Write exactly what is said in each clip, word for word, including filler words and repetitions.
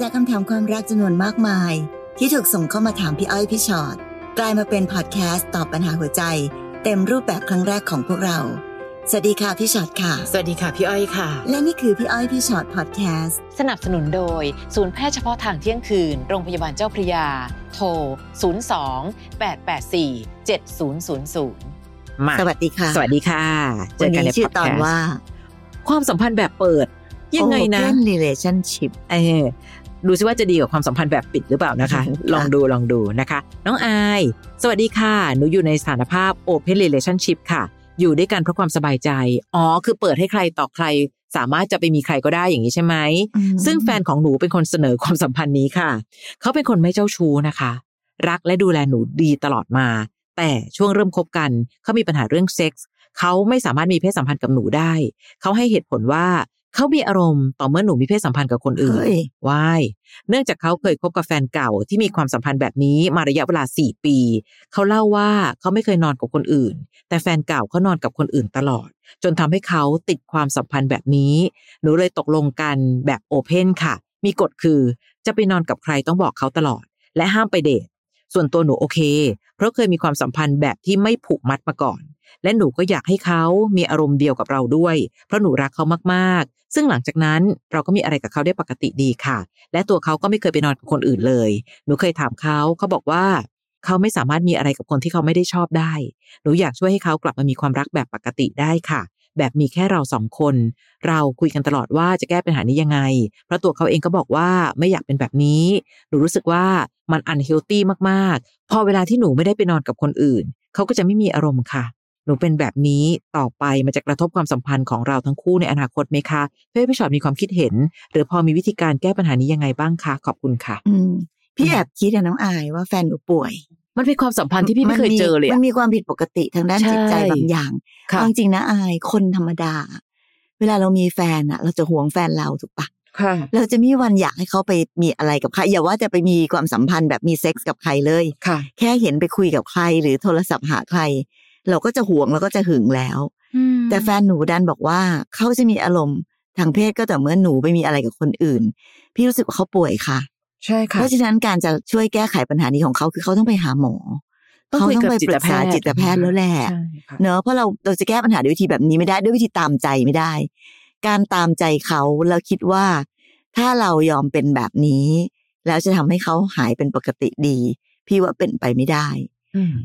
จากคำถามความรักจำนวนมากมายที่ถูกส่งเข้ามาถามพี่อ้อยพี่ชอ็อตกลายมาเป็นพอดแคสต์ตอบปัญหาหัวใจเต็มรูปแบบครั้งแรกของพวกเราสวัสดีค่ะพี่ชอ็อตค่ะสวัสดีค่ะพี่อ้อยค่ะและนี่คือพี่อ้อยพี่ชอ็อตพอดแคสต์สนับสนุนโดยศูนย์แพทย์เฉพาะทางเที่ยงคืนโรงพยาบาลเจ้าพระยาโทรศูนย์ สอง แปด แปด สี่ เจ็ด ศูนย์ ศูนย์ ศูนย์มาสวัสดีค่ะสวัสดีค่ะเจอกันในชื่อตอนว่าความสัมพันธ์แบบเปิดยังไงนะ Open Relationship เออดูซิว่าจะดีกว่าความสัมพันธ์แบบปิดหรือเปล่านะคะ ลองดูลองดูนะคะน้องอายสวัสดีค่ะหนูอยู่ในสถานภาพ Open Relationship ค่ะอยู่ด้วยกันเพราะความสบายใจอ๋อคือเปิดให้ใครต่อใครสามารถจะไปมีใครก็ได้อย่างนี้ใช่ไหม mm-hmm. ซึ่งแฟนของหนูเป็นคนเสนอความสัมพันธ์นี้ค่ะ mm-hmm. เขาเป็นคนไม่เจ้าชู้นะคะรักและดูแลหนูดีตลอดมาแต่ช่วงเริ่มคบกันเขามีปัญหาเรื่องเซ็กส์เขาไม่สามารถมีเพศสัมพันธ์กับหนูได้เขาให้เหตุผลว่าเขามีอารมณ์ต่อเมื่อหนูมีเพศสัมพันธ์กับคนอื่นว้ายเนื่องจากเขาเคยคบกับแฟนเก่าที่มีความสัมพันธ์แบบนี้มาระยะเวลาสี่ปีเขาเล่าว่าเขาไม่เคยนอนกับคนอื่นแต่แฟนเก่าเขานอนกับคนอื่นตลอดจนทำให้เขาติดความสัมพันธ์แบบนี้หนูเลยตกลงกันแบบโอเพ่นค่ะมีกฎคือจะไปนอนกับใครต้องบอกเขาตลอดและห้ามไปเดทส่วนตัวหนูโอเคเพราะเคยมีความสัมพันธ์แบบที่ไม่ผูกมัดมาก่อนและหนูก็อยากให้เขามีอารมณ์เดียวกับเราด้วยเพราะหนูรักเขามากๆซึ่งหลังจากนั้นเราก็มีอะไรกับเขาได้ปกติดีค่ะและตัวเขาก็ไม่เคยไปนอนกับคนอื่นเลยหนูเคยถามเขาเขาบอกว่าเขาไม่สามารถมีอะไรกับคนที่เขาไม่ได้ชอบได้หนูอยากช่วยให้เขากลับมามีความรักแบบปกติได้ค่ะแบบมีแค่เราสองคนเราคุยกันตลอดว่าจะแก้ปัญหานี้ยังไงเพราะตัวเขาเองก็บอกว่าไม่อยากเป็นแบบนี้หนูรู้สึกว่ามันอันเฮลตี้มากๆพอเวลาที่หนูไม่ได้ไปนอนกับคนอื่นเขาก็จะไม่มีอารมณ์ค่ะหนูเป็นแบบนี้ต่อไปมันจะกระทบความสัมพันธ์ของเราทั้งคู่ในอนาคตไหมคะเพื่อพี่ชอตมีความคิดเห็นหรือพอมีวิธีการแก้ปัญหานี้ยังไงบ้างคะขอบคุณค่ะพี่แอบคิดนะน้องอายว่าแฟนหนูป่วยมันเป็นความสัมพันธ์ที่พี่ไม่เคยเจอเลยมันมีความผิดปกติทางด้านจิตใจบางอย่างจริงๆนะอายคนธรรมดาเวลาเรามีแฟนอะเราจะหวงแฟนเราถูกปะเราจะมีวันอยากให้เขาไปมีอะไรกับใครอย่าว่าจะไปมีความสัมพันธ์แบบมีเซ็กส์กับใครเลยแค่เห็นไปคุยกับใครหรือโทรศัพท์หาใครเราก็จะหวงแล้วก็จะหึงแล้วแต่แฟนหนูดันบอกว่าเขาจะมีอารมณ์ทางเพศก็แต่เมื่อหนูไปมีอะไรกับคนอื่นพี่รู้สึกว่าเขาป่วยค่ะใช่ค่ะเพราะฉะนั้นการจะช่วยแก้ไขปัญหานี้ของเขาคือเขาต้องไปหาหมอเขาต้องไปปรึกษาจิตแพทย์แล้วแหละเนอะเพราะเราเราจะแก้ปัญหาด้วยวิธีแบบนี้ไม่ได้ด้วยวิธีตามใจไม่ได้การตามใจเขาเราคิดว่าถ้าเรายอมเป็นแบบนี้แล้วจะทำให้เขาหายเป็นปกติดีพี่ว่าเป็นไปไม่ได้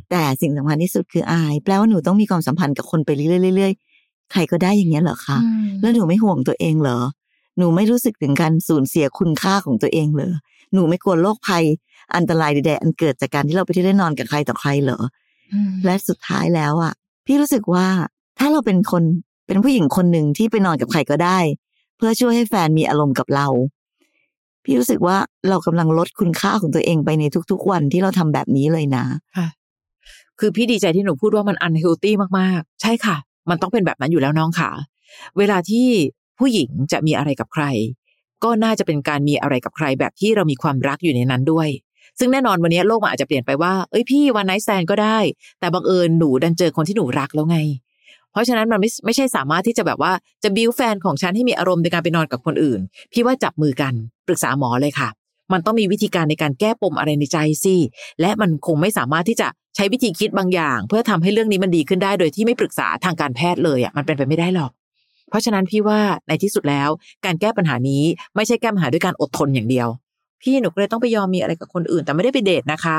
แต่สิ่งสำคัญที่สุดคืออายแปลว่าหนูต้องมีความสัมพันธ์กับคนไปเรื่อยๆใครก็ได้อย่างเงี้ยเหรอคะแล้วหนูไม่ห่วงตัวเองเหรอหนูไม่รู้สึกถึงการสูญเสียคุณค่าของตัวเองเหรอหนูไม่กลัวโรคภัยอันตรายใดๆอันเกิดจากการที่เราไปที่ได้นอนกับใครต่อใครเหรอและสุดท้ายแล้วอ่ะพี่รู้สึกว่าถ้าเราเป็นคนเป็นผู้หญิงคนหนึ่งที่ไปนอนกับใครก็ได้เพื่อช่วยให้แฟนมีอารมณ์กับเราพี่รู้สึกว่าเรากำลังลดคุณค่าของตัวเองไปในทุกๆวันที่เราทำแบบนี้เลยนะค่ะคือพี่ดีใจที่หนูพูดว่ามันอันเฮลตี้มากๆใช่ค่ะมันต้องเป็นแบบนั้นอยู่แล้วน้องค่ะเวลาที่ผู้หญิงจะมีอะไรกับใครก็น่าจะเป็นการมีอะไรกับใครแบบที่เรามีความรักอยู่ในนั้นด้วยซึ่งแน่นอนวันนี้โลกมันอาจจะเปลี่ยนไปว่าเอ้ยพี่วันไนท์แซนก็ได้แต่บังเอิญหนูดันเจอคนที่หนูรักแล้วไงเพราะฉะนั้นมันไม่ไม่ใช่สามารถที่จะแบบว่าจะบิ้วแฟนของฉันให้มีอารมณ์ในการไปนอนกับคนอื่นพี่ว่าจับมือกันปรึกษาหมอเลยค่ะมันต้องมีวิธีการในการแก้ปมอะไรในใจสิและมันคงไม่สามารถที่จะใช้วิธีคิดบางอย่างเพื่อทำให้เรื่องนี้มันดีขึ้นได้โดยที่ไม่ปรึกษาทางการแพทย์เลยอ่ะมันเป็นไปไม่ได้หรอกเพราะฉะนั้นพี่ว่าในที่สุดแล้วการแก้ปัญหานี้ไม่ใช่แก้ปัญหาด้วยการอดทนอย่างเดียวพี่หนูเลยต้องไปยอมมีอะไรกับคนอื่นแต่ไม่ได้ไปเดทนะคะ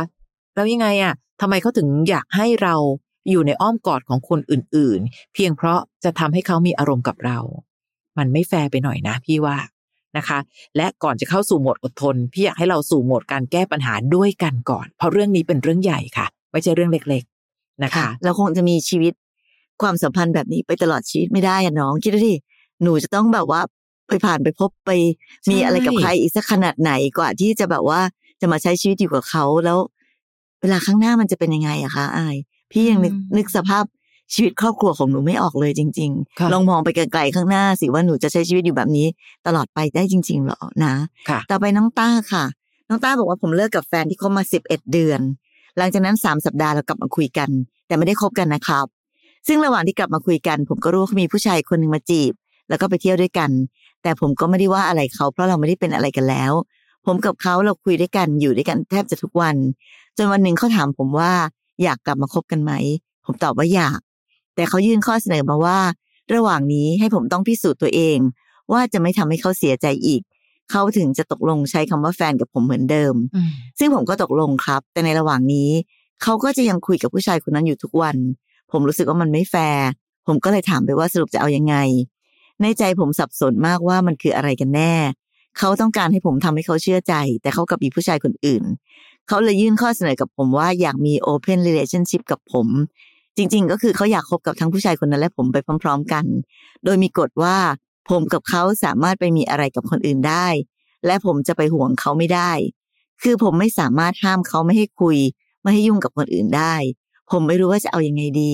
แล้วยังไงอ่ะทำไมเขาถึงอยากให้เราอยู่ในอ้อมกอดของคนอื่นๆเพียงเพราะจะทำให้เขามีอารมณ์กับเรามันไม่แฟร์ไปหน่อยนะพี่ว่านะคะและก่อนจะเข้าสู่โหมดอดทนพี่อยากให้เราสู่โหมดการแก้ปัญหาด้วยกันก่อนเพราะเรื่องนี้เป็นเรื่องใหญ่ค่ะไม่ใช่เรื่องเล็กๆนะคะเราคงจะมีชีวิตความสัมพันธ์แบบนี้ไปตลอดชีวิตไม่ได้อะน้องคิดดูดิหนูจะต้องแบบว่าไปผ่านไปพบไปมีอะไรกับใครอีกสักขนาดไหนกว่าที่จะแบบว่าจะมาใช้ชีวิตอยู่กับเขาแล้วเวลาข้างหน้ามันจะเป็นยังไงอะคะอายพี่ยังนึกนึกสภาพชีวิตครอบครัวของหนูไม่ออกเลยจริงๆลองมองไปไกลๆข้างหน้าสิว่าหนูจะใช้ชีวิตอยู่แบบนี้ตลอดไปได้จริงๆหรอนะต่อไปน้องต้าค่ะน้องต้าบอกว่าผมเลิกกับแฟนที่คบมาสิบเอ็ดเดือนหลังจากนั้นสามสัปดาห์เรากลับมาคุยกันแต่ไม่ได้คบกันนะครับซึ่งระหว่างที่กลับมาคุยกันผมก็รู้ว่ามีผู้ชายคนนึงมาจีบแล้วก็ไปเที่ยวด้วยกันแต่ผมก็ไม่ได้ว่าอะไรเขาเพราะเราไม่ได้เป็นอะไรกันแล้วผ ผมกับเขาเราคุยด้วยกันอยู่ด้วยกันแทบจะทุกวันจนวันหนึ่งเขาถามผมว่าอยากกลับมาคบกันไหมผมตอบว่าอยากแต่เขายื่นข้อเสนอมาว่าระหว่างนี้ให้ผมต้องพิสูจน์ตัวเองว่าจะไม่ทำให้เขาเสียใจอีกเขาถึงจะตกลงใช้คำว่าแฟนกับผมเหมือนเดิมซึ่งผมก็ตกลงครับแต่ในระหว่างนี้เขาก็จะยังคุยกับผู้ชายคนนั้นอยู่ทุกวันผมรู้สึกว่ามันไม่แฟร์ผมก็เลยถามไปว่าสรุปจะเอายังไงในใจผมสับสนมากว่ามันคืออะไรกันแน่เขาต้องการให้ผมทำให้เขาเชื่อใจแต่เขากับอีกผู้ชายคนอื่นเขาเลยยื่นข้อเสนอกับผมว่าอยากมี open relationship กับผมจริงๆก็คือเขาอยากคบกับทั้งผู้ชายคนนั้นและผมไปพร้อมๆกันโดยมีกฎว่าผมกับเขาสามารถไปมีอะไรกับคนอื่นได้และผมจะไปห่วงเขาไม่ได้คือผมไม่สามารถห้ามเขาไม่ให้คุยไม่ให้ยุ่งกับคนอื่นได้ผมไม่รู้ว่าจะเอายังไงดี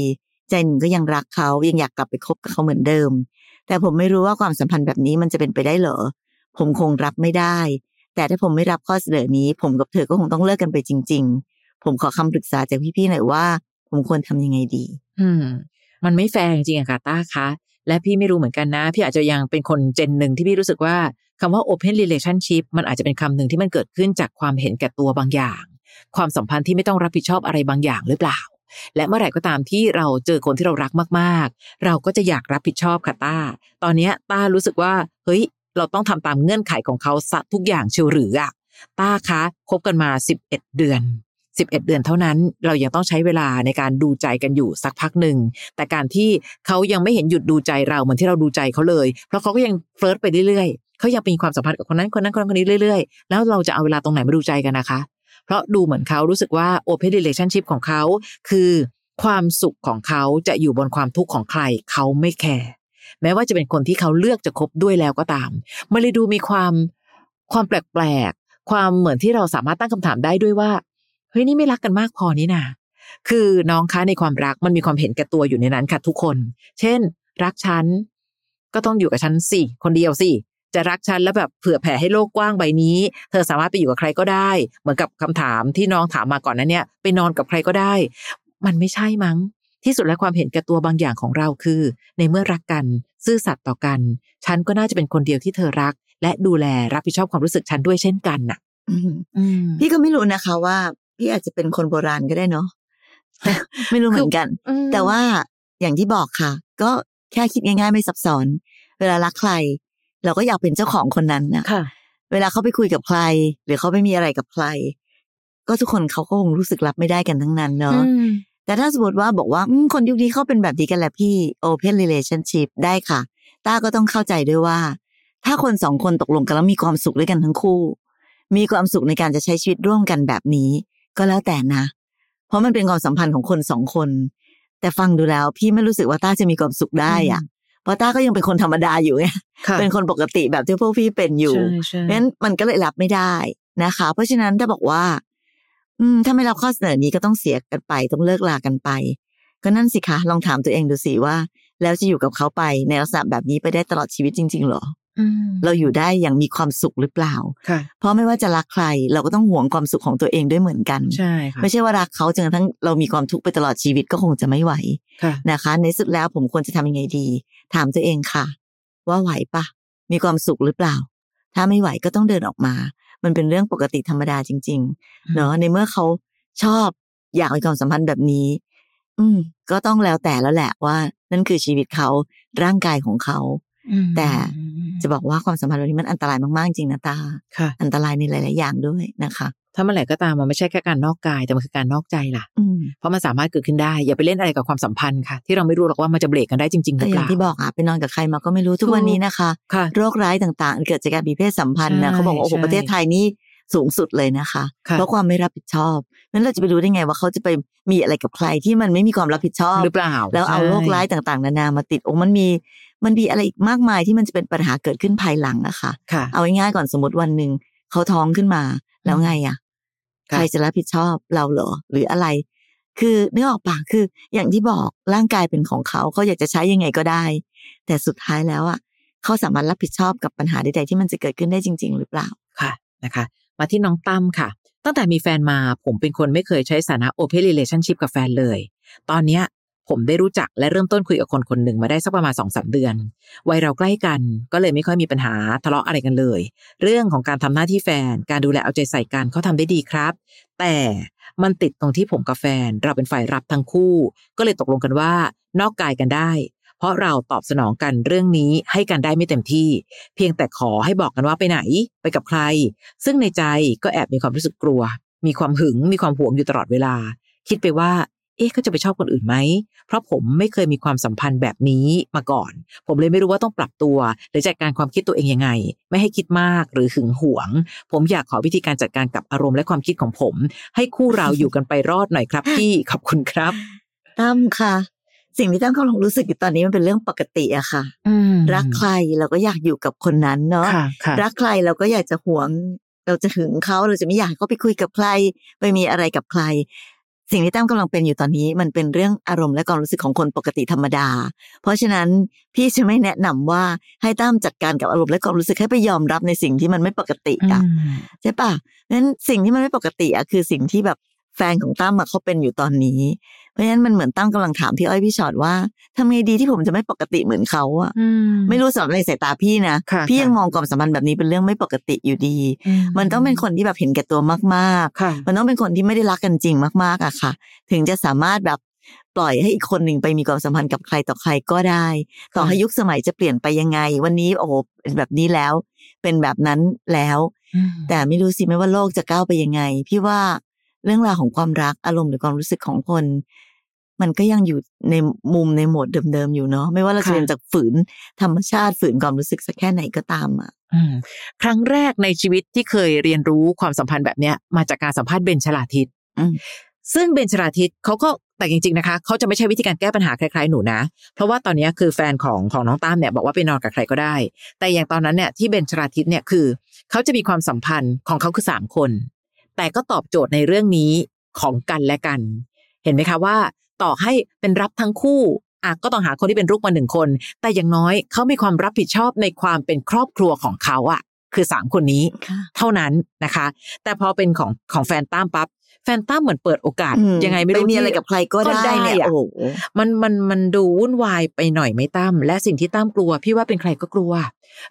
ใจหนึ่งก็ยังรักเขายังอยากกลับไปคบกับเขาเหมือนเดิมแต่ผมไม่รู้ว่าความสัมพันธ์แบบนี้มันจะเป็นไปได้เหรอผมคงรับไม่ได้แต่ถ้าผมไม่รับข้อเสนอนี้ผมกับเธอก็คงต้องเลิกกันไปจริงๆผมขอคำปรึกษาจากพี่ๆหน่อยว่าผมควรทำยังไงดีอืมมันไม่แฟร์จริงๆอะค่ะต้าคะและพี่ไม่รู้เหมือนกันนะพี่อาจจะยังเป็นคนเจนหนึ่งที่พี่รู้สึกว่าคำว่า open relationship มันอาจจะเป็นคำหนึ่งที่มันเกิดขึ้นจากความเห็นแก่ตัวบางอย่างความสัมพันธ์ที่ไม่ต้องรับผิดชอบอะไรบางอย่างหรือเปล่าและเมื่อไหร่ก็ตามที่เราเจอคนที่เรารักมากๆเราก็จะอยากรับผิดชอบค่ะต้าตอนนี้ต้ารู้สึกว่าเฮ้ยเราต้องทำตามเงื่อนไขของเขาซะทุกอย่างเชียวหรืออะต้าคะคบกันมาสิบเอ็ดเดือนสิบเอ็ดเดือนเท่านั้นเรายังต้องใช้เวลาในการดูใจกันอยู่สักพักหนึ่งแต่การที่เขายังไม่เห็นหยุดดูใจเราเหมือนที่เราดูใจเขาเลยเพราะเขาก็ยังเฟลิร์ตไปเรื่อยๆเขายังมีความสัมพันธ์กับคนนั้นคนนั้นคนนี้เรื่อยๆแล้วเราจะเอาเวลาตรงไหนมาดูใจกันนะคะเพราะดูเหมือนเขารู้สึกว่า open relationship ของเขาคือความสุขของเขาจะอยู่บนความทุกข์ของใครเขาไม่แคร์แม้ว่าจะเป็นคนที่เขาเลือกจะคบด้วยแล้วก็ตามมันเลยดูมีความความแปลกๆความเหมือนที่เราสามารถตั้งคำถามได้ด้วยว่าเฮ้ยนี่ไม่รักกันมากพอนี่นะคือน้องคะในความรักมันมีความเห็นแก่ตัวอยู่ในนั้นค่ะทุกคนเช่นรักฉันก็ต้องอยู่กับฉันสิคนเดียวสิจะรักฉันแล้วแบบเผื่อแผ่ให้โลกกว้างใบนี้เธอสามารถไปอยู่กับใครก็ได้เหมือนกับคำถามที่น้องถามมาก่อนนั้นเนี่ยไปนอนกับใครก็ได้มันไม่ใช่มั้งที่สุดแล้วความเห็นแก่ตัวบางอย่างของเราคือในเมื่อรักกันซื่อสัตย์ต่อกันฉันก็น่าจะเป็นคนเดียวที่เธอรักและดูแลรับผิดชอบความรู้สึกฉันด้วยเช่นกันน่ะพี่ก็ไม่รู้นะคะว่าพี่อาจจะเป็นคนโบราณก็ได้เนาะไม่รู้เหมือนกันแต่ว่าอย่างที่บอกค่ะก็แค่คิดง่ายๆไม่ซับซ้อนเวลารักใครเราก็อยากเป็นเจ้าของคนนั้นนะเวลาเขาไปคุยกับใครหรือเขาไปมีอะไรกับใครก็ทุกคนเขาก็คงรู้สึกรับไม่ได้กันทั้งนั้นเนาะแต่ถ้าสมมติว่าบอกว่าคนยุคนี้เขาเป็นแบบนี้กันแหละพี่ open relationship ได้ค่ะต้าก็ต้องเข้าใจด้วยว่าถ้าคนสองคนตกลงกันแล้วมีความสุขด้วยกันทั้งคู่มีความสุขในการจะใช้ชีวิตร่วมกันแบบนี้ก็แล้วแต่นะเพราะมันเป็นความสัมพันธ์ของคนสองคนแต่ฟังดูแล้วพี่ไม่รู้สึกว่าต้าจะมีความสุขได้อ่ะเพราะต้าก็ยังเป็นคนธรรมดาอยู่ไง เป็นคนปกติแบบที่พวกพี่เป็นอยู่นั้นมันก็เลยรับไม่ได้นะคะเพราะฉะนั้นถ้าบอกว่าอืมถ้าไม่รับข้อเสนอนี้ก็ต้องเสียกันไปต้องเลิกลากันไปก็นั่นสิคะลองถามตัวเองดูสิว่าแล้วจะอยู่กับเขาไปในลักษณะแบบนี้ไปได้ตลอดชีวิตจริงๆหรอเราอยู่ได้อย่างมีความสุขหรือเปล่าเพราะไม่ว่าจะรักใครเราก็ต้องหวงความสุขของตัวเองด้วยเหมือนกันไม่ใช่ว่ารักเขาจนกระทั่งเรามีความทุกข์ไปตลอดชีวิตก็คงจะไม่ไหวนะคะในสุดแล้วผมควรจะทำยังไงดีถามตัวเองค่ะว่าไหวปะมีความสุขหรือเปล่าถ้าไม่ไหวก็ต้องเดินออกมามันเป็นเรื่องปกติธรรมดาจริงๆเนาะในเมื่อเขาชอบอยากมีความสัมพันธ์แบบนี้อืมก็ต้องแล้วแต่แล้วแหละว่านั่นคือชีวิตเขาร่างกายของเขาแต่จะบอกว่าความสัมพันธ์นี้มันอันตรายมากๆจริงนะตาอันตรายในหลายๆอย่างด้วยนะคะถ้าเมื่อไหร่ก็ตามมันไม่ใช่แค่การนอกกายแต่มันคือการนอกใจล่ะเพราะมันสามารถเกิดขึ้นได้อย่าไปเล่นอะไรกับความสัมพันธ์ค่ะที่เราไม่รู้หรอกว่ามันจะเบรกกันได้จริงๆหรือเปล่าอย่างที่บอกอ่ะไปนอนกับใครมาก็ไม่รู้ทุกวันนี้นะคะโรคร้ายต่างๆเกิดจากการมีเพศสัมพันธ์นะเขาบอกว่าโอ้โหประเทศไทยนี่สูงสุดเลยนะคะเพราะความไม่รับผิดชอบงั้นเราจะไปรู้ได้ไงว่าเขาจะไปมีอะไรกับใครที่มันไม่มีความรับผิดชอบหรือเปล่าแล้วเอาโรคร้ายต่างๆนานามาติดโอ้มันมีมันมีอะไรอีกมากมายที่มันจะเป็นปัญหาเกิดขึ้นภายหลังนะคะเอาง่ายๆก่อนสมมติวันนึงเขาท้องขึ้นมาแล้วไงอ่ะใครจะรับผิดชอบเราเหรอหรืออะไรคือนึกออกปะคืออย่างที่บอกร่างกายเป็นของเขาเขาอยากจะใช้ยังไงก็ได้แต่สุดท้ายแล้วอ่ะเขาสามารถรับผิดชอบกับปัญหาใดๆที่มันจะเกิดขึ้นได้จริงๆหรือเปล่าค่ะนะคะมาที่น้องตั้มค่ะตั้งแต่มีแฟนมาผมเป็นคนไม่เคยใช้สถานะ open relationship กับแฟนเลยตอนเนี้ย ผมได้รู้จักและเริ่มต้นคุยกับคนคนหนึ่งมาได้สักประมาณ สองถึงสาม เดือนวัยเราใกล้กันก็เลยไม่ค่อยมีปัญหาทะเลาะอะไรกันเลยเรื่องของการทำหน้าที่แฟนการดูแลเอาใจใส่กันเขาทำได้ดีครับแต่มันติดตรงที่ผมกับแฟนเราเป็นฝ่ายรับทั้งคู่ก็เลยตกลงกันว่านอกกายกันได้เพราะเราตอบสนองกันเรื่องนี้ให้กันได้ไม่เต็มที่เพียงแต่ขอให้บอกกันว่าไปไหนไปกับใครซึ่งในใจก็แอบมีความรู้สึกกลัวมีความหึงมีความหวงอยู่ตลอดเวลาคิดไปว่าเอ๊ะเขาจะไปชอบคนอื่นไหมเพราะผมไม่เคยมีความสัมพันธ์แบบนี้มาก่อนผมเลยไม่รู้ว่าต้องปรับตัวหรือจัดการความคิดตัวเองยังไงไม่ให้คิดมากหรือหึงหวงผมอยากขอวิธีการจัดการกับอารมณ์และความคิดของผมให้คู่เราอยู่กันไปรอดหน่อยครับพี่ขอบคุณครับตั้มค่ะสิ่งที่ตั้มกำลังรู้สึกอยู่ตอนนี้มันเป็นเรื่องปกติอะค่ะรักใครเราก็อยากอยู่กับคนนั้นเนาะรักใครเราก็อยากจะหวงเราจะหึงเขาเราจะไม่อยากเขาไปคุยกับใครไปมีอะไรกับใครสิ่งที่ตั้มกำลังเป็นอยู่ตอนนี้มันเป็นเรื่องอารมณ์และความรู้สึกของคนปกติธรรมดาเพราะฉะนั้นพี่จะไม่แนะนำว่าให้ตั้มจัดการกับอารมณ์และความรู้สึกให้ไปยอมรับในสิ่งที่มันไม่ปกติอ่ะใช่ป่ะงั้นสิ่งที่มันไม่ปกติอ่ะคือสิ่งที่แบบแฟนของตั้มเขาเป็นอยู่ตอนนี้เพราะฉะนั้นมันเหมือนตั้มกำลังถามพี่อ้อยพี่ชอตว่าทำไงดีที่ผมจะไม่ปกติเหมือนเขาอ่ะไม่รู้สำหรับในสายตาพี่นะพี่ยังมองความสัมพันธ์แบบนี้เป็นเรื่องไม่ปกติอยู่ดีมันต้องเป็นคนที่แบบเห็นแก่ตัวมากๆมันต้องเป็นคนที่ไม่ได้รักกันจริงมากๆอะค่ะถึงจะสามารถแบบปล่อยให้อีกคนหนึ่งไปมีความสัมพันธ์กับใครต่อใครก็ได้ต่อให้ยุคสมัยจะเปลี่ยนไปยังไงวันนี้โอ้โหเป็นแบบนี้แล้วเป็นแบบนั้นแล้วแต่ไม่รู้สิไม่ว่าโลกจะก้าวไปยังไงพี่ว่าเรื่องราวของความรักอารมณ์หรือความรู้สึกของคนมันก็ยังอยู่ในมุมในโหมดเดิมๆอยู่เนาะไม่ว่าเราจะเรียนจากฝืนธรรมชาติฝืนความรู้สึกสักแค่ไหนก็ตามอ่ะครั้งแรกในชีวิตที่เคยเรียนรู้ความสัมพันธ์แบบเนี้ยมาจากการสัมภาษณ์เบนชลาทิตซึ่งเบนชลาทิตเขาก็แต่จริงๆนะคะเขาจะไม่ใช่วิธีการแก้ปัญหาคล้ายๆหนูนะเพราะว่าตอนนี้คือแฟนของของน้องตั้มเนี่ยบอกว่าไปนอนกับใครก็ได้แต่อย่างตอนนั้นเนี่ยที่เบนชลาทิตเนี่ยคือเขาจะมีความสัมพันธ์ของเขาคือสามคนแต่ก็ตอบโจทย์ในเรื่องนี้ของกันและกันเห็นไหมคะว่าต่อให้เป็นรับทั้งคู่อ่ะก็ต้องหาคนที่เป็นลูกมาหนึ่งคนแต่อย่างน้อยเขามีความรับผิดชอบในความเป็นครอบครัวของเขาอ่ะคือสามคนนี้ เท่านั้นนะคะแต่พอเป็นของของแฟนตั้มปั๊บแฟนตั้มเหมือนเปิดโอกาสยังไงไม่รู้มีอะไรกับใครก็ได้เนี่ยโอ้มันมันมันดูวุ่นวายไปหน่อยไหมตั้มและสิ่งที่ตั้มกลัวพี่ว่าเป็นใครก็กลัว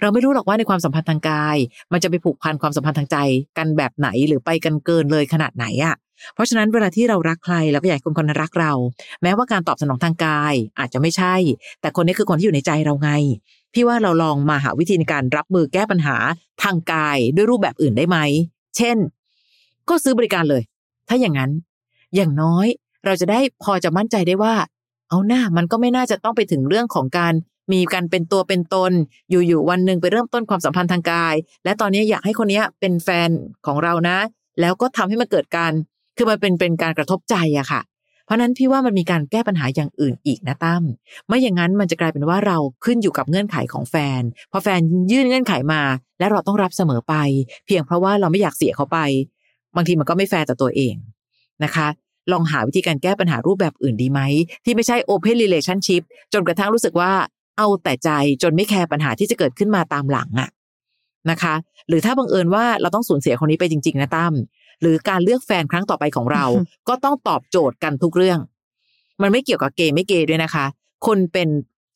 เราไม่รู้หรอกว่าในความสัมพันธ์ทางกายมันจะไปผูกพันความสัมพันธ์ทางใจกันแบบไหนหรือไปกันเกินเลยขนาดไหนอ่ะเพราะฉะนั้นเวลาที่เรารักใครเราก็อยากคนคนนั้นรักเราแม้ว่าการตอบสนองทางกายอาจจะไม่ใช่แต่คนนี้คือคนที่อยู่ในใจเราไงพี่ว่าเราลองมาหาวิธีในการรับมือแก้ปัญหาทางกายด้วยรูปแบบอื่นได้ไหมเช่นก็ซื้อบริการเลยถ้าอย่างนั้นอย่างน้อยเราจะได้พอจะมั่นใจได้ว่าเอาหน้ามันก็ไม่น่าจะต้องไปถึงเรื่องของการมีกันเป็นตัวเป็นตนอยู่ๆวันหนึ่งไปเริ่มต้นความสัมพันธ์ทางกายและตอนนี้อยากให้คนนี้เป็นแฟนของเรานะแล้วก็ทำให้มันเกิดการคือมันเป็นเป็นการกระทบใจอะค่ะเพราะนั้นพี่ว่ามันมีการแก้ปัญหาอย่างอื่นอีกนะตั้มไม่อย่างนั้นมันจะกลายเป็นว่าเราขึ้นอยู่กับเงื่อนไขของแฟนพอแฟนยื่นเงื่อนไขมาและเราต้องรับเสมอไปเพียงเพราะว่าเราไม่อยากเสียเขาไปบางทีมันก็ไม่แฟร์ต่อตัวเองนะคะลองหาวิธีการแก้ปัญหารูปแบบอื่นดีไหมที่ไม่ใช่ open relationship จนกระทั่งรู้สึกว่าเอาแต่ใจจนไม่แคร์ปัญหาที่จะเกิดขึ้นมาตามหลังอะนะคะหรือถ้าบังเอิญว่าเราต้องสูญเสียคนนี้ไปจริงๆนะตั้มหรือการเลือกแฟนครั้งต่อไปของเรา ก็ต้องตอบโจทย์กันทุกเรื่องมันไม่เกี่ยวกับเกย์ไม่เกย์ด้วยนะคะคนเป็น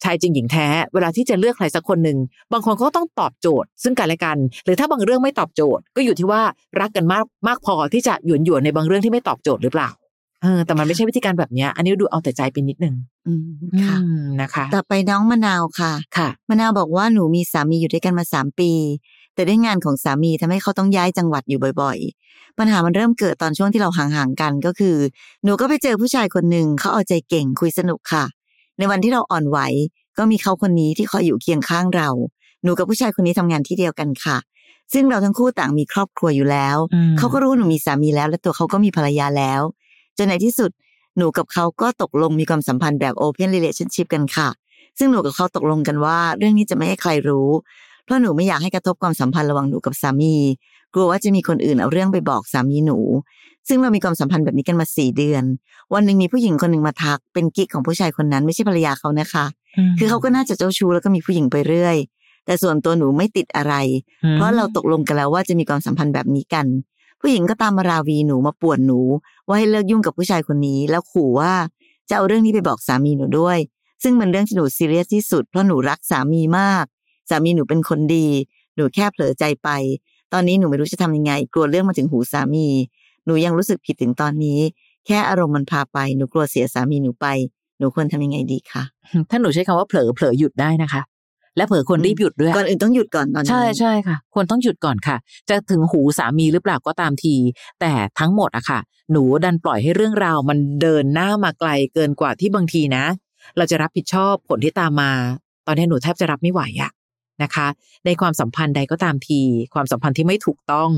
ชายจริงหญิงแท้เวลาที่จะเลือกใครสักคนหนึ่งบางคนเขาก็ต้องตอบโจทย์ซึ่งกันและกันหรือถ้าบางเรื่องไม่ตอบโจทย์ก็อยู่ที่ว่ารักกันมากมากพอที่จะหยวนหยวนในบางเรื่องที่ไม่ตอบโจทย์หรือเปล่าเออแต่มันไม่ใช่วิธีการแบบนี้อันนี้ดูเอาแต่ใจไปนิดนึงค่ะนะคะต่อไปน้องมะนาวค่ะค่ะมะนาวบอกว่าหนูมีสามีอยู่ด้วยกันมาสามปีแต่ด้วยงานของสามีทำให้เขาต้องย้ายจังหวัดอยู่บ่อยๆปัญหามันเริ่มเกิดตอนช่วงที่เราห่างๆกันก็คือหนูก็ไปเจอผู้ชายคนหนึ่งเขาเอาใจเก่งคุยสนุกค่ะในวันที่เราอ่อนไหวก็มีเขาคนนี้ที่คอยอยู่เคียงข้างเราหนูกับผู้ชายคนนี้ทำงานที่เดียวกันค่ะซึ่งเราทั้งคู่ต่างมีครอบครัวอยู่แล้วเขาก็รู้หนูมีสามีแล้วและตัวเขาก็มีภรรยาแล้วจนในที่สุดหนูกับเขาก็ตกลงมีความสัมพันธ์แบบ Open Relationship กันค่ะซึ่งหนูกับเขาตกลงกันว่าเรื่องนี้จะไม่ให้ใครรู้เพราะหนูไม่อยากให้กระทบความสัมพันธ์ระหว่างหนูกับสามีกลัวว่าจะมีคนอื่นเอาเรื่องไปบอกสามีหนูซึ่งเรามีความสัมพันธ์แบบนี้กันมาสี่เดือนวันนึงมีผู้หญิงคนนึงมาทักเป็นกิ๊กของผู้ชายคนนั้นไม่ใช่ภรรยาเขานะคะคือเขาก็น่าจะเจ้าชู้แล้วก็มีผู้หญิงไปเรื่อยแต่ส่วนตัวหนูไม่ติดอะไรเพราะเราตกลงกันแล้วว่าจะมีความสัมพันธ์แบบนี้กันผู้หญิงก็ตามมาราวีหนูมาป่วนหนูว่าให้เลิกยุ่งกับผู้ชายคนนี้แล้วขู่ว่า จะเอาเรื่องนี้ไปบอกสามีหนูด้วยซึ่งมันเรื่องที่หนูซีเรียสที่สุดเพราะหนูรักสามีมากสามีหนูเป็นคนดีหนูแค่เผลอใจไปตอนนี้หนูไม่รู้จะทำยังไงกลัวเรื่องมาถึงหูสามีหนูยังรู้สึกผิดถึงตอนนี้แค่อารมณ์มันพาไปหนูกลัวเสียสามีหนูไปหนูควรทำยังไงดีคะถ้าหนูใช้คำว่าเผลอเผลอหยุดได้นะคะและเผลอควรรีบหยุดด้วยก่อนอื่นต้องหยุดก่อนตอนนี้ใช่ใช่ค่ะควรต้องหยุดก่อนค่ะจะถึงหูสามีหรือเปล่าก็ตามทีแต่ทั้งหมดอะค่ะหนูดันปล่อยให้เรื่องราวมันเดินหน้ามาไกลเกินกว่าที่บางทีนะเราจะรับผิดชอบผลที่ตามมาตอนนี้หนูแทบจะรับไม่ไหวอะนะคะในความสัมพันธ์ใดก็ตามทีความสัมพันธ์ที่ไม่ถูกต้อง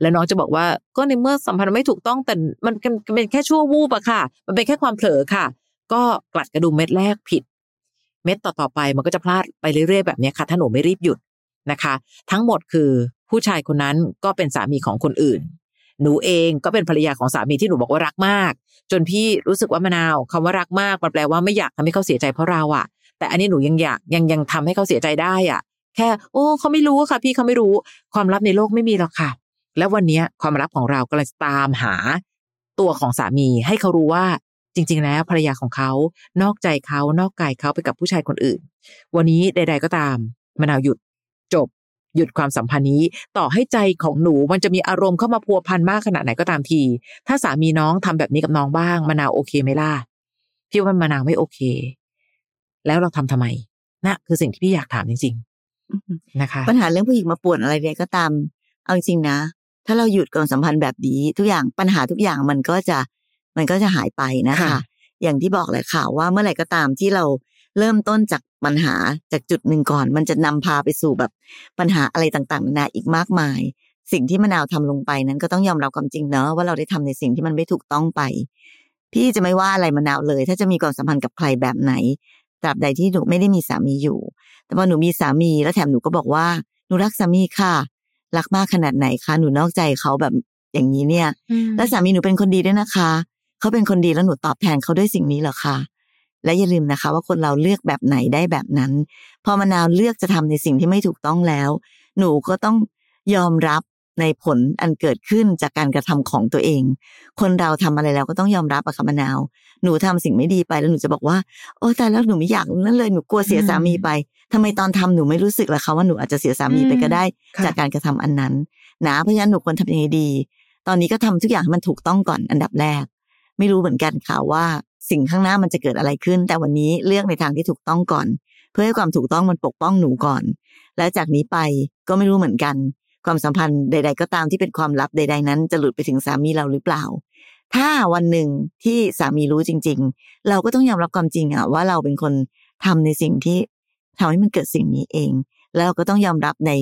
แล้วน้องจะบอกว่าก็ในเมื่อสัมพันธ์ไม่ถูกต้องแต่มันเป็นแค่ชั่ววูบอะค่ะมันเป็นแค่ความเผลอค่ะก็กลัดกระดุมเม็ดแรกผิดเม็ดต่อๆไปมันก็จะพลาดไปเรื่อยๆแบบนี้ค่ะถ้าหนูไม่รีบหยุดนะคะทั้งหมดคือผู้ชายคนนั้นก็เป็นสามีของคนอื่นหนูเองก็เป็นภรรยาของสามีที่หนูบอกว่ารักมากจนพี่รู้สึกว่ามะนาวคำว่ารักมากมันแปลว่าไม่อยากทำให้เขาเสียใจเพราะเราอะแต่อันนี้หนูยังอยากยังยังทำให้เขาเสียใจได้อะแค่โอ้เขาไม่รู้ค่ะพี่เขาไม่รู้ความลับในโลกไม่มีหรอกค่ะแล้ววันนี้ความลับของเรากำลังตามหาตัวของสามีให้เขารู้ว่าจริงๆแล้วภรรยาของเขานอกใจเขานอกกายเขาไปกับผู้ชายคนอื่นวันนี้ใดๆก็ตามมะนาวหยุดจบหยุดความสัมพันธ์นี้ต่อให้ใจของหนูมันจะมีอารมณ์เข้ามาพัวพันมากขนาดไหนก็ตามทีถ้าสามีน้องทำแบบนี้กับน้องบ้างมะนาวโอเคไหมล่ะพี่ว่ามะนาวไม่โอเคแล้วเราทำทำไมนะคือสิ่งที่พี่อยากถามจริงๆนะคะปัญหาเรื่องผู้หญิงมาป่วนอะไรใดก็ตามเอาจริงๆนะถ้าเราหยุดความสัมพันธ์แบบนี้ทุกอย่างปัญหาทุกอย่างมันก็จะมันก็จะหายไปนะคะอย่างที่บอกแหละค่ะว่าเมื่อไหร่ก็ตามที่เราเริ่มต้นจากปัญหาจากจุดหนึ่งก่อนมันจะนำพาไปสู่แบบปัญหาอะไรต่างๆนานาอีกมากมายสิ่งที่มะนาวทำลงไปนั้นก็ต้องยอมรับความจริงเนอะว่าเราได้ทำในสิ่งที่มันไม่ถูกต้องไปพี่จะไม่ว่าอะไรมะนาวเลยถ้าจะมีความสัมพันธ์กับใครแบบไหนตราบใดที่หนูไม่ได้มีสามีอยู่แต่พอหนูมีสามีแล้วแถมหนูก็บอกว่าหนูรักสามีค่ะรักมากขนาดไหนคะหนูนอกใจเขาแบบอย่างนี้เนี่ยและสามีหนูเป็นคนดีด้วยนะคะเขาเป็นคนดีแล้วหนูตอบแทนเขาด้วยสิ่งนี้เหรอคะและอย่าลืมนะคะว่าคนเราเลือกแบบไหนได้แบบนั้นพอมะนาวเลือกจะทำในสิ่งที่ไม่ถูกต้องแล้วหนูก็ต้องยอมรับในผลอันเกิดขึ้นจากการกระทำของตัวเองคนเราทำอะไรแล้วก็ต้องยอมรับอะค่ะมะนาวหนูทำสิ่งไม่ดีไปแล้วหนูจะบอกว่าโอ้แต่แล้วหนูไม่อยากนั่นเลยหนูกลัวเสียสามีไปทำไมตอนทำหนูไม่รู้สึกล่ะคะว่าหนูอาจจะเสียสามีไปก็ได้จากการกระทำอันนั้นนะเพราะฉะนั้นหนูควรทำยังไงดีตอนนี้ก็ทำทุกอย่างให้มันถูกต้องก่อนอันดับแรกไม่รู้เหมือนกันค่ะว่าสิ่งข้างหน้ามันจะเกิดอะไรขึ้นแต่วันนี้เลือกในทางที่ถูกต้องก่อนเพื่อให้ความถูกต้องมันปกป้องหนูก่อนและจากนี้ไปก็ไม่รู้เหมือนกันความสัมพันธ์ใดๆก็ตามที่เป็นความลับใดๆนั้นจะหลุดไปถึงสามีเราหรือเปล่าถ้าวันหนึ่งที่สามีรู้จริงๆเราก็ต้องยอมรับความจริงอะว่าเราเป็นคนทำในสิ่งที่ทำให้มันเกิดสิ่งนี้เองแล้วก็ต้องยอมรับใน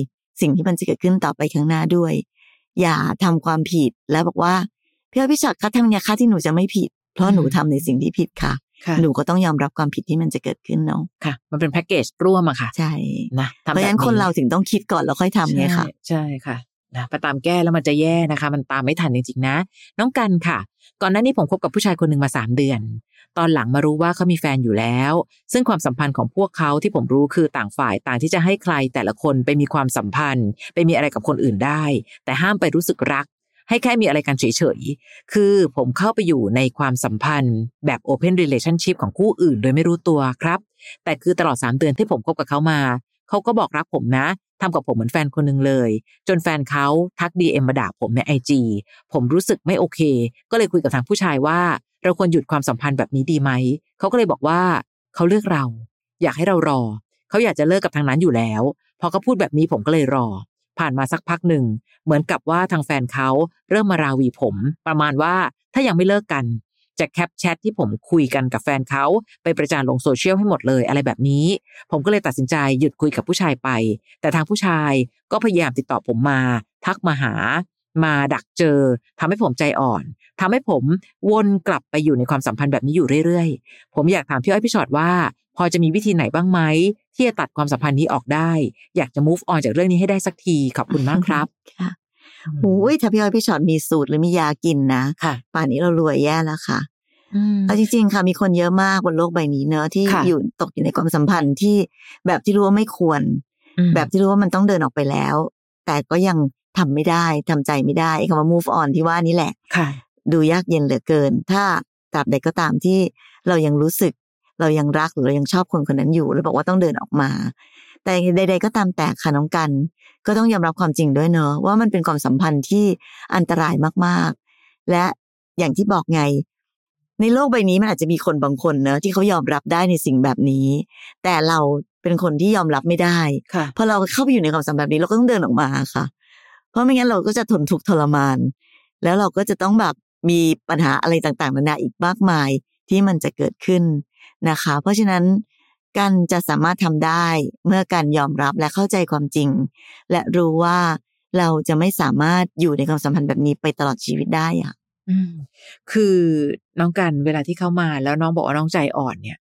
สิ่งที่มันจะเกิดขึ้นต่อไปข้างหน้าด้วยอย่าทำความผิดแล้วบอกว่าพี่อ้อยพี่ชอตคะทำไงคะที่หนูจะไม่ผิดเพราะหนูทำในสิ่งที่ผิดค่ะหนูก็ต้องยอมรับความผิดที่มันจะเกิดขึ้นเนาะค่ะมันเป็นแพ็กเกจร่วมอะค่ะใช่นะเพราะฉะนั้นคนเราถึงต้องคิดก่อนแล้วค่อยทำไงค่ะใช่ค่ะนะไปตามแก้แล้วมันจะแย่นะคะมันตามไม่ทันจริงๆนะน้องกันค่ะก่อนหน้านี้ผมคบกับผู้ชายคนหนึ่งมาสามเดือนตอนหลังมารู้ว่าเขามีแฟนอยู่แล้วซึ่งความสัมพันธ์ของพวกเขาที่ผมรู้คือต่างฝ่ายต่างที่จะให้ใครแต่ละคนไปมีความสัมพันธ์ไปมีอะไรกับคนอื่นได้แต่ห้ามไปรู้สึกรักให้แค่มีอะไรกันเฉยๆคือผมเข้าไปอยู่ในความสัมพันธ์แบบ Open Relationship ของคู่อื่นโดยไม่รู้ตัวครับแต่คือตลอดสามเดือนที่ผมคบกับเขามาเขาก็บอกรักผมนะทำกับผมเหมือนแฟนคนนึงเลยจนแฟนเขาทัก ดี เอ็ม มาด่าผมใน ไอ จี ผมรู้สึกไม่โอเคก็เลยคุยกับทางผู้ชายว่าเราควรหยุดความสัมพันธ์แบบนี้ดีไหมเขาก็เลยบอกว่าเขาเลือกเราอยากให้เรารอเขาอยากจะเลิกกับทางนั้นอยู่แล้วพอเขาพูดแบบนี้ผมก็เลยรอผ่านมาสักพักหนึ่งเหมือนกับว่าทางแฟนเขาเริ่มมาราวีผมประมาณว่าถ้ายังไม่เลิกกันจะแคปแชทที่ผมคุยกันกับแฟนเขาไปประจานลงโซเชียลให้หมดเลยอะไรแบบนี้ผมก็เลยตัดสินใจหยุดคุยกับผู้ชายไปแต่ทางผู้ชายก็พยายามติดต่อผมมาทักมาหามาดักเจอทำให้ผมใจอ่อนทำให้ผมวนกลับไปอยู่ในความสัมพันธ์แบบนี้อยู่เรื่อยๆผมอยากถามพี่อ้อยพี่ชอตว่าพอจะมีวิธีไหนบ้างไหมที่จะตัดความสัมพันธ์นี้ออกได้อยากจะ move on จากเรื่องนี้ให้ได้สักทีขอบคุณมากครับค่ะโอ้ยถ้าพี่อ้อยพี่ชอตมีสูตรหรือมียากินนะป่านนี้เรารวยแย่แล้วค่ะเอาจริงๆค่ะมีคนเยอะมากบนโลกใบนี้เนอะที่อยู่ตกอยู่ในความสัมพันธ์ที่แบบที่รู้ว่าไม่ควรแบบที่รู้ว่ามันต้องเดินออกไปแล้วแต่ก็ยังทำไม่ได้ทำใจไม่ได้คำว่า move on ที่ว่านี่แหละดูยากเย็นเหลือเกินถ้าตราบใดก็ตามที่ เรายังรู้สึกเรายังรักหรือเรายังชอบคนคนนั้นอยู่แล้วบอกว่าต้องเดินออกมาแต่ใดๆก็ตามแต่ค่ะน้องกันก็ต้องยอมรับความจริงด้วยเนอะว่ามันเป็นความสัมพันธ์ที่อันตรายมากๆและอย่างที่บอกไงในโลกใบนี้มันอาจจะมีคนบางคนเนอะที่เขายอมรับได้ในสิ่งแบบนี้แต่เราเป็นคนที่ยอมรับไม่ได้เพราะเราเข้าไปอยู่ในความสัมพันธ์แบบนี้เราก็ต้องเดินออกมาค่ะเพราะไม่งั้นเราก็จะทนทุกข์ทรมานแล้วเราก็จะต้องแบบมีปัญหาอะไรต่างๆนานาอีกมากมายที่มันจะเกิดขึ้นนะคะเพราะฉะนั้นการจะสามารถทำได้เมื่อการยอมรับและเข้าใจความจริงและรู้ว่าเราจะไม่สามารถอยู่ในความสัมพันธ์แบบนี้ไปตลอดชีวิตได้อ่ะอืมคือน้องกันเวลาที่เข้ามาแล้วน้องบอกว่าน้องใจอ่อนเนี่ย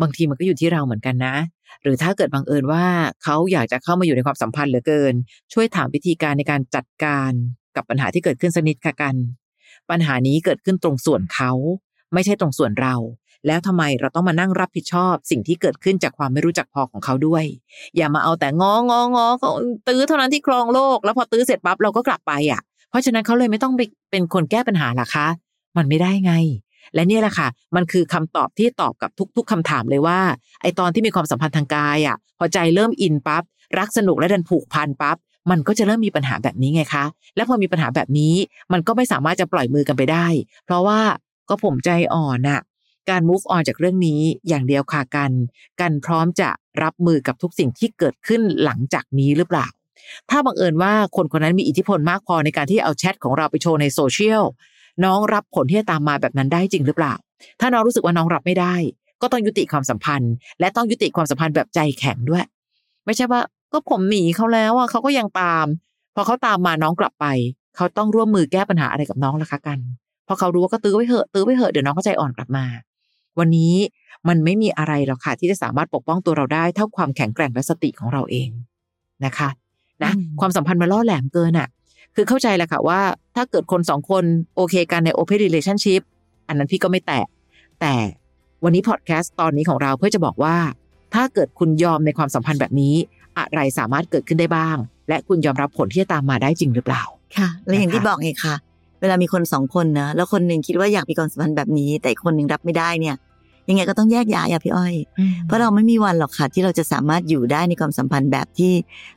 บางทีมันก็อยู่ที่เราเหมือนกันนะหรือถ้าเกิดบังเอิญว่าเขาอยากจะเข้ามาอยู่ในความสัมพันธ์เหลือเกินช่วยถามวิธีการในการจัดการกับปัญหาที่เกิดขึ้นสักนิดค่ะกันปัญหานี้เกิดขึ้นตรงส่วนเขาไม่ใช่ตรงส่วนเราแล้วทำไมเราต้องมานั่งรับผิดชอบสิ่งที่เกิดขึ้นจากความไม่รู้จักพอของเขาด้วยอย่ามาเอาแต่ง้อง้อง้อเขาตื้อเท่านั้นที่ครองโลกแล้วพอตื้อเสร็จปั๊บเราก็กลับไปอ่ะเพราะฉะนั้นเขาเลยไม่ต้องเป็นคนแก้ปัญหาหรอกคะมันไม่ได้ไงและนี่แหละค่ะมันคือคำตอบที่ตอบกับทุกๆคำถามเลยว่าไอตอนที่มีความสัมพันธ์ทางกายอ่ะพอใจเริ่มอินปั๊บรักสนุกและดันผูกพันปั๊บมันก็จะเริ่มมีปัญหาแบบนี้ไงคะและพอมีปัญหาแบบนี้มันก็ไม่สามารถจะปล่อยมือกันไปได้เพราะว่าก็ผมใจอ่อนอ่ะการ move on จากเรื่องนี้อย่างเดียวค่ะกันกันพร้อมจะรับมือกับทุกสิ่งที่เกิดขึ้นหลังจากนี้หรือเปล่าถ้าบังเอิญว่าคนคนนั้นมีอิทธิพลมากพอในการที่เอาแชทของเราไปโชว์ในโซเชียลน้องรับผลที่จะตามมาแบบนั้นได้จริงหรือเปล่าถ้าน้องรู้สึกว่าน้องรับไม่ได้ก็ต้องยุติความสัมพันธ์และต้องยุติความสัมพันธ์แบบใจแข็งด้วยไม่ใช่ว่าก็ผมหนีเขาแล้วอ่ะเขาก็ยังตามพอเขาตามมาน้องกลับไปเขาต้องร่วมมือแก้ปัญหาอะไรกับน้องล่ะคะกันพอเขารู้ว่าก็ตื้อไว้เหอะตื้อไว้เหอะเดี๋ยวน้องก็ใจอ่อนกลับมาวันนี้มันไม่มีอะไรหรอกค่ะที่จะสามารถปกป้องตัวเราได้เท่าความแข็งแกร่งและสติของเราเองนะคะนะความสัมพันธ์มันล่อแหลมเกินอ่ะคือเข้าใจแหละค่ะว่าถ้าเกิดคนสองคนโอเคกันใน Open Relationship อันนั้นพี่ก็ไม่แตะแต่วันนี้พอดแคสต์ตอนนี้ของเราเพื่อจะบอกว่าถ้าเกิดคุณยอมในความสัมพันธ์แบบนี้อะไรสามารถเกิดขึ้นได้บ้างและคุณยอมรับผลที่จะตามมาได้จริงหรือเปล่าค่ะและอย่างที่บอกไงค่ะเวลามีคนสองคนนะแล้วคนหนึ่งคิดว่าอยากมีความสัมพันธ์แบบนี้แต่คนหนึ่งรับไม่ได้เนี่ยยังไงก็ต้องแยกย้ายอ่ะพี่อ้อยเพราะเราไม่มีวันหรอกค่ะที่เราจะสามารถอยู่ได้ในความสัมพันธ์แบบที่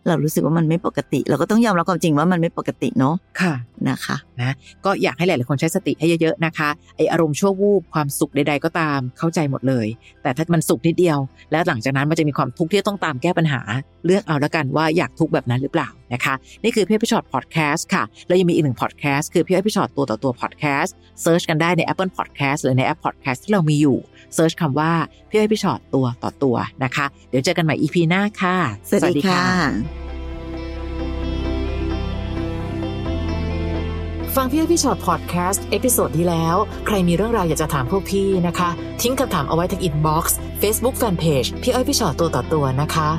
เรารู้สึกว่ามันไม่ปกติเราก็ต้องยอมรับความจริงว่ามันไม่ปกติเนาะค่ะนะคะนะก็อยากให้หลายๆคนใช้สติให้เยอะๆนะคะไออารมณ์ชั่ววูบความสุขใดๆก็ตามเข้าใจหมดเลยแต่ถ้ามันสุขนิดเดียวแล้วหลังจากนั้นมันจะมีความทุกข์ที่ต้องตามแก้ปัญหาเลือกเอาแล้วกันว่าอยากทุกข์แบบนั้นหรือเปล่านะคะนี่คือพี่อ้อยพี่ชอตพอดแคสต์ค่ะแล้วยังมีอีกหนึ่งพอดแคสต์คือพี่อ้อยพี่ชอตตัวต่อตัวพอดแคสต์เซิร์ชกันได้ใน Apple Podcast หรือในแอป Podcast ที่เรามีอยู่เซิร์ชคำว่าพี่อ้อยพี่ชอตตัวต่อตัวนะคะเดี๋ยวเจอกันใหม่ อี พี หน้าค่ะสวัสดีค่ะฟังพี่อ้อยพี่ชอตพอดแคสต์เอพิโซดที่แล้วใครมีเรื่องราวอยากจะถามพวกพี่นะคะทิ้งคำถามเอาไว้ทางอินบ็อกซ์ Facebook Fanpage พี่อ้อยพี่ชอตตัวต่อตัวนะคะ